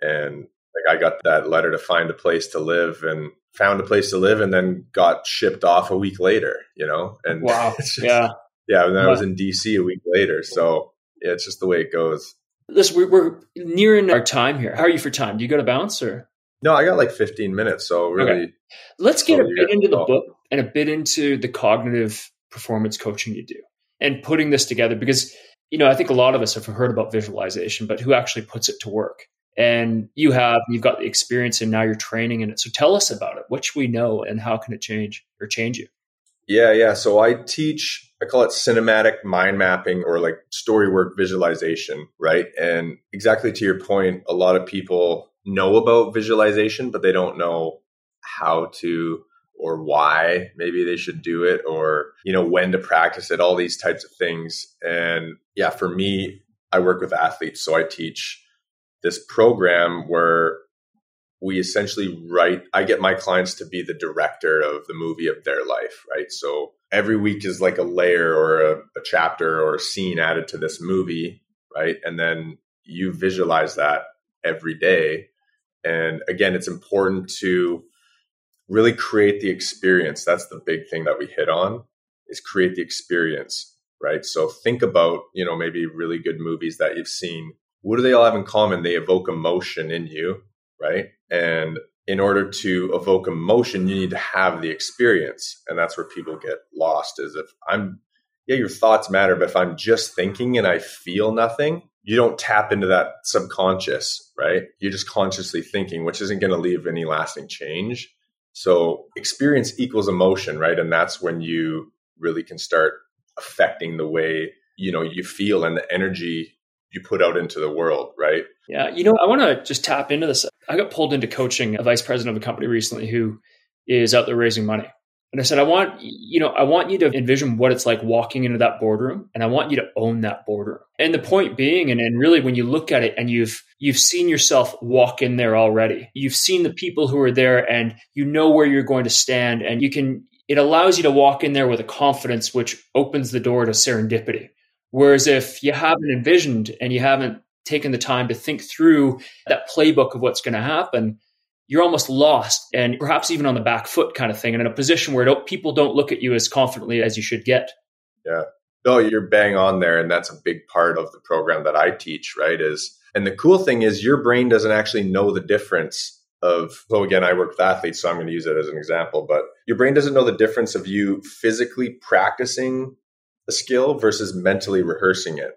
And like I got that letter to find a place to live and found a place to live and then got shipped off a week later, you know? And wow. Just, yeah. Yeah. And then yeah. I was in D C a week later. So yeah, it's just the way it goes. Listen, we're nearing our time here. How are you for time? Do you go to bounce or? No, I got like fifteen minutes. So really. Okay. Let's get a bit into the book and a bit into the cognitive performance coaching you do and putting this together because, you know, I think a lot of us have heard about visualization, but who actually puts it to work? And you have, you've got the experience and now you're training in it. So tell us about it. What should we know and how can it change or change you? Yeah, yeah. So I teach, I call it cinematic mind mapping or like story work visualization, right? And exactly to your point, a lot of people know about visualization, but they don't know how to or why maybe they should do it, or, you know, when to practice it, all these types of things. And yeah, for me, I work with athletes. So I teach this program where we essentially write, I get my clients to be the director of the movie of their life, right? So every week is like a layer or a, a chapter or a scene added to this movie, right? And then you visualize that every day. And again, it's important to really create the experience. That's the big thing that we hit on, is create the experience, right? So think about, you know, maybe really good movies that you've seen. What do they all have in common? They evoke emotion in you, right? And in order to evoke emotion, you need to have the experience. And that's where people get lost, is if I'm, yeah, your thoughts matter, but if I'm just thinking and I feel nothing, you don't tap into that subconscious, right? You're just consciously thinking, which isn't going to leave any lasting change. So experience equals emotion, right? And that's when you really can start affecting the way, you know, you feel and the energy you put out into the world, right? Yeah. You know, I want to just tap into this. I got pulled into coaching a vice president of a company recently who is out there raising money. And I said, I want, you know, I want you to envision what it's like walking into that boardroom, and I want you to own that boardroom. And the point being, and, and really when you look at it and you've, you've seen yourself walk in there already, you've seen the people who are there, and you know where you're going to stand, and you can, it allows you to walk in there with a confidence, which opens the door to serendipity. Whereas if you haven't envisioned and you haven't taken the time to think through that playbook of what's going to happen, you're almost lost and perhaps even on the back foot kind of thing, and in a position where don't, people don't look at you as confidently as you should get. Yeah. No, you're bang on there. And that's a big part of the program that I teach, right? Is, and the cool thing is your brain doesn't actually know the difference of, so again, I work with athletes, so I'm going to use it as an example, but your brain doesn't know the difference of you physically practicing a skill versus mentally rehearsing it.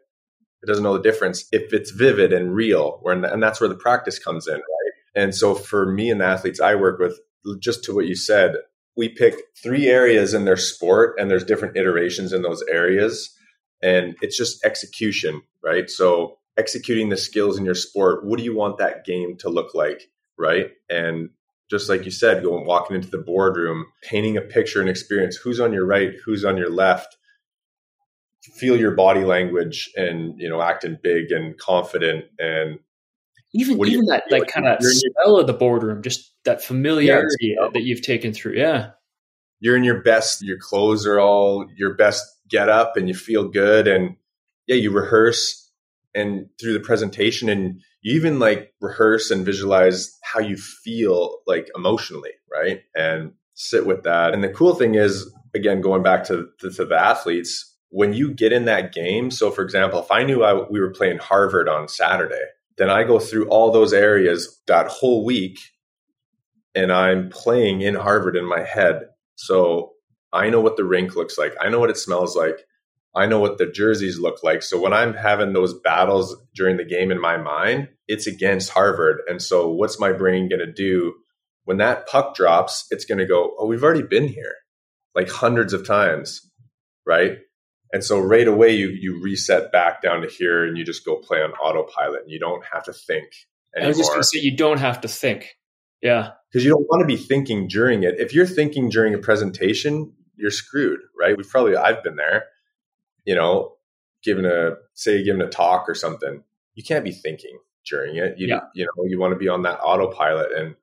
It doesn't know the difference if it's vivid and real, and that's where the practice comes in, right? And so for me and the athletes I work with, just to what you said, we pick three areas in their sport, and there's different iterations in those areas. And it's just execution, right? So executing the skills in your sport, what do you want that game to look like, right? And just like you said, going, walking into the boardroom, painting a picture and experience, who's on your right, who's on your left, feel your body language and, you know, acting big and confident, and Even even you, that like, like kind of smell of the boardroom, just that familiarity yeah, that you've taken through. Yeah. You're in your best, your clothes are all your best get up, and you feel good. And yeah, you rehearse and through the presentation, and you even like rehearse and visualize how you feel like emotionally, right? And sit with that. And the cool thing is, again, going back to, to, to the athletes, when you get in that game. So for example, if I knew I, we were playing Harvard on Saturday, then I go through all those areas that whole week, and I'm playing in Harvard in my head. So I know what the rink looks like. I know what it smells like. I know what the jerseys look like. So when I'm having those battles during the game in my mind, it's against Harvard. And so what's my brain going to do when that puck drops? It's going to go, oh, we've already been here like hundreds of times, right? And so right away, you you reset back down to here, and you just go play on autopilot, and you don't have to think anymore. I was just going to say, you don't have to think. Yeah. Because you don't want to be thinking during it. If you're thinking during a presentation, you're screwed, right? We've probably, I've been there, you know, giving a, say, giving a talk or something. You can't be thinking during it. You, yeah. you know, you want to be on that autopilot. And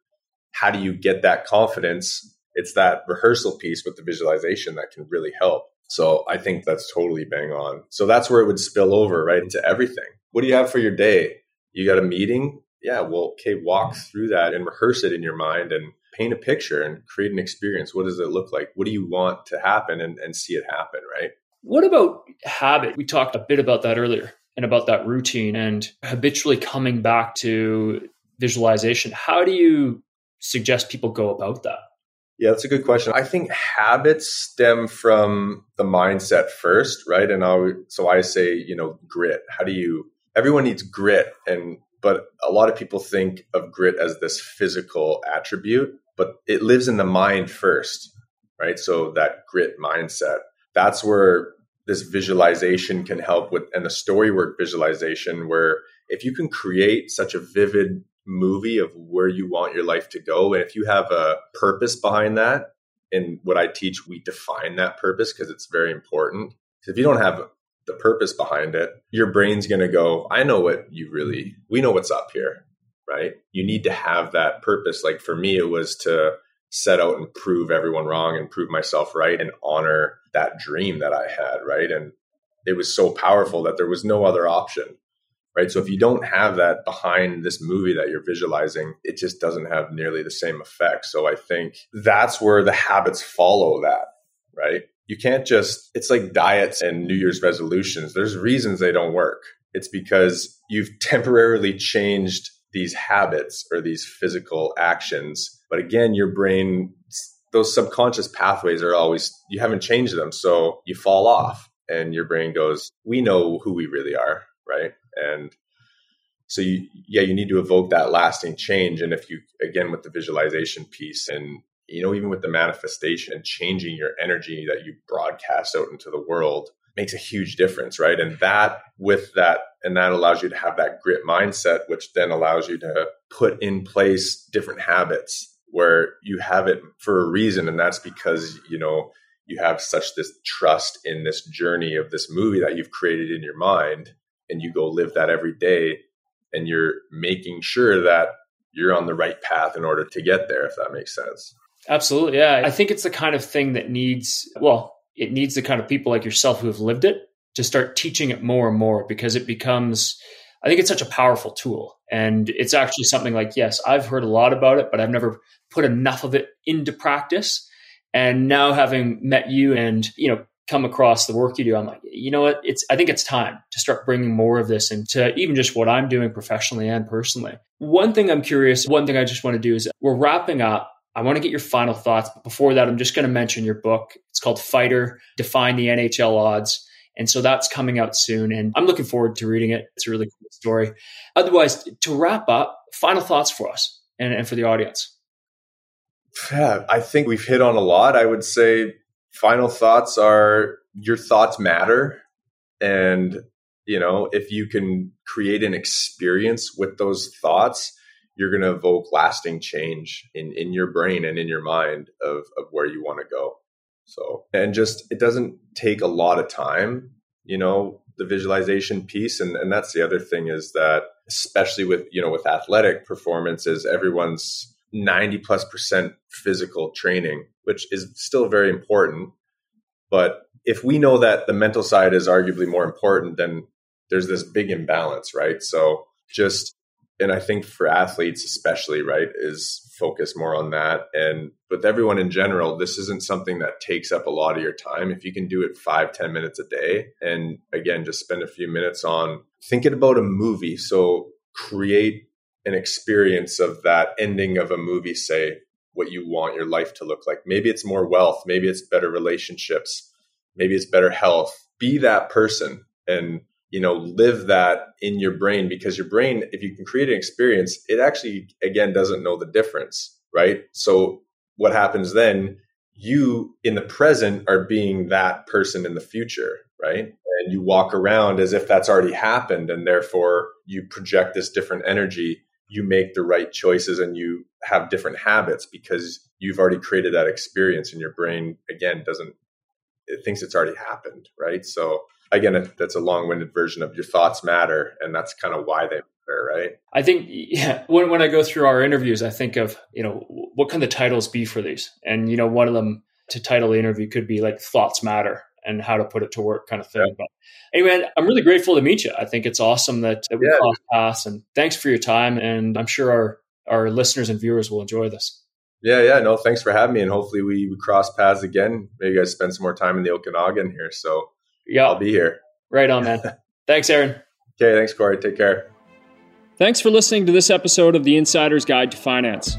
how do you get that confidence? It's that rehearsal piece with the visualization that can really help. So I think that's totally bang on. So that's where it would spill over right into everything. What do you have for your day? You got a meeting? Yeah, well, okay, walk through that and rehearse it in your mind and paint a picture and create an experience. What does it look like? What do you want to happen, and, and see it happen, right? What about habit? We talked a bit about that earlier, and about that routine and habitually coming back to visualization. How do you suggest people go about that? Yeah, that's a good question. I think habits stem from the mindset first, right? And I, so I say, you know, grit. How do you, everyone needs grit. And, but a lot of people think of grit as this physical attribute, but it lives in the mind first, right? So that grit mindset, that's where this visualization can help with, and the story work visualization, where if you can create such a vivid movie of where you want your life to go, and if you have a purpose behind that, in what I teach, we define that purpose because it's very important. If you don't have the purpose behind it, your brain's going to go, I know what you really, we know what's up here, right? You need to have that purpose. Like for me, it was to set out and prove everyone wrong and prove myself right and honor that dream that I had, right? And it was so powerful that there was no other option, right? So if you don't have that behind this movie that you're visualizing, it just doesn't have nearly the same effect. So I think that's where the habits follow that, right? You can't just, it's like diets and New Year's resolutions. There's reasons they don't work. It's because you've temporarily changed these habits or these physical actions. But again, your brain, those subconscious pathways are always, you haven't changed them. So you fall off and your brain goes, we know who we really are, right? And so, you, yeah, you need to evoke that lasting change. And if you, again, with the visualization piece and, you know, even with the manifestation, changing your energy that you broadcast out into the world makes a huge difference, right? And that with that, and that allows you to have that grit mindset, which then allows you to put in place different habits where you have it for a reason. And that's because, you know, you have such this trust in this journey of this movie that you've created in your mind, and you go live that every day, and you're making sure that you're on the right path in order to get there, if that makes sense. Absolutely. Yeah. I think it's the kind of thing that needs, well, it needs the kind of people like yourself who have lived it to start teaching it more and more, because it becomes, I think it's such a powerful tool. And it's actually something like, yes, I've heard a lot about it, but I've never put enough of it into practice. And now having met you and, you know, come across the work you do, I'm like, you know what, it's, I think it's time to start bringing more of this into even just what I'm doing professionally and personally. One thing I'm curious, one thing I just want to do is we're wrapping up. I want to get your final thoughts. But before that, I'm just going to mention your book. It's called Fighter, Defying the N H L Odds. And so that's coming out soon. And I'm looking forward to reading it. It's a really cool story. Otherwise, to wrap up, final thoughts for us and, and for the audience. Yeah, I think we've hit on a lot. I would say final thoughts are your thoughts matter. And, you know, if you can create an experience with those thoughts, you're going to evoke lasting change in, in your brain and in your mind of, of where you want to go. So, and just, it doesn't take a lot of time, you know, the visualization piece. And, and that's the other thing is that, especially with, you know, with athletic performances, everyone's ninety plus percent physical training, which is still very important. But if we know that the mental side is arguably more important, then there's this big imbalance, right? So just, and I think for athletes especially, right, is focus more on that. And with everyone in general, this isn't something that takes up a lot of your time. If you can do it five, ten minutes a day, and again, just spend a few minutes on thinking about a movie. So create an experience of that ending of a movie, say what you want your life to look like. Maybe it's more wealth. Maybe it's better relationships. Maybe it's better health. Be that person and, you know, live that in your brain, because your brain, if you can create an experience, it actually, again, doesn't know the difference, right? So what happens then, you in the present are being that person in the future, right? And you walk around as if that's already happened. And therefore you project this different energy, you make the right choices, and you have different habits because you've already created that experience, and your brain, again, doesn't, it thinks it's already happened, right? So again, that's a long-winded version of your thoughts matter. And that's kind of why they matter, right? I think yeah, when, when I go through our interviews, I think of, you know, what can the titles be for these? And, you know, one of them to title the interview could be like thoughts matter and how to put it to work kind of thing. Yeah. But anyway, I'm really grateful to meet you. I think it's awesome that, that we yeah. crossed paths, and thanks for your time. And I'm sure our, our listeners and viewers will enjoy this. Yeah, yeah. No, thanks for having me. And hopefully we, we cross paths again. Maybe you guys spend some more time in the Okanagan here. So yeah, I'll be here. Right on, man. Thanks, Aaron. Okay, thanks, Corey. Take care. Thanks for listening to this episode of The Insider's Guide to Finance.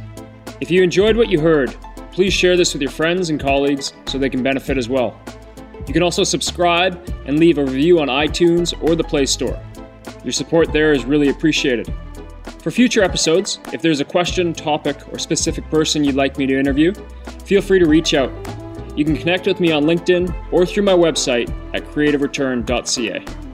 If you enjoyed what you heard, please share this with your friends and colleagues so they can benefit as well. You can also subscribe and leave a review on iTunes or the Play Store. Your support there is really appreciated. For future episodes, if there's a question, topic, or specific person you'd like me to interview, feel free to reach out. You can connect with me on LinkedIn or through my website at creative return dot c a.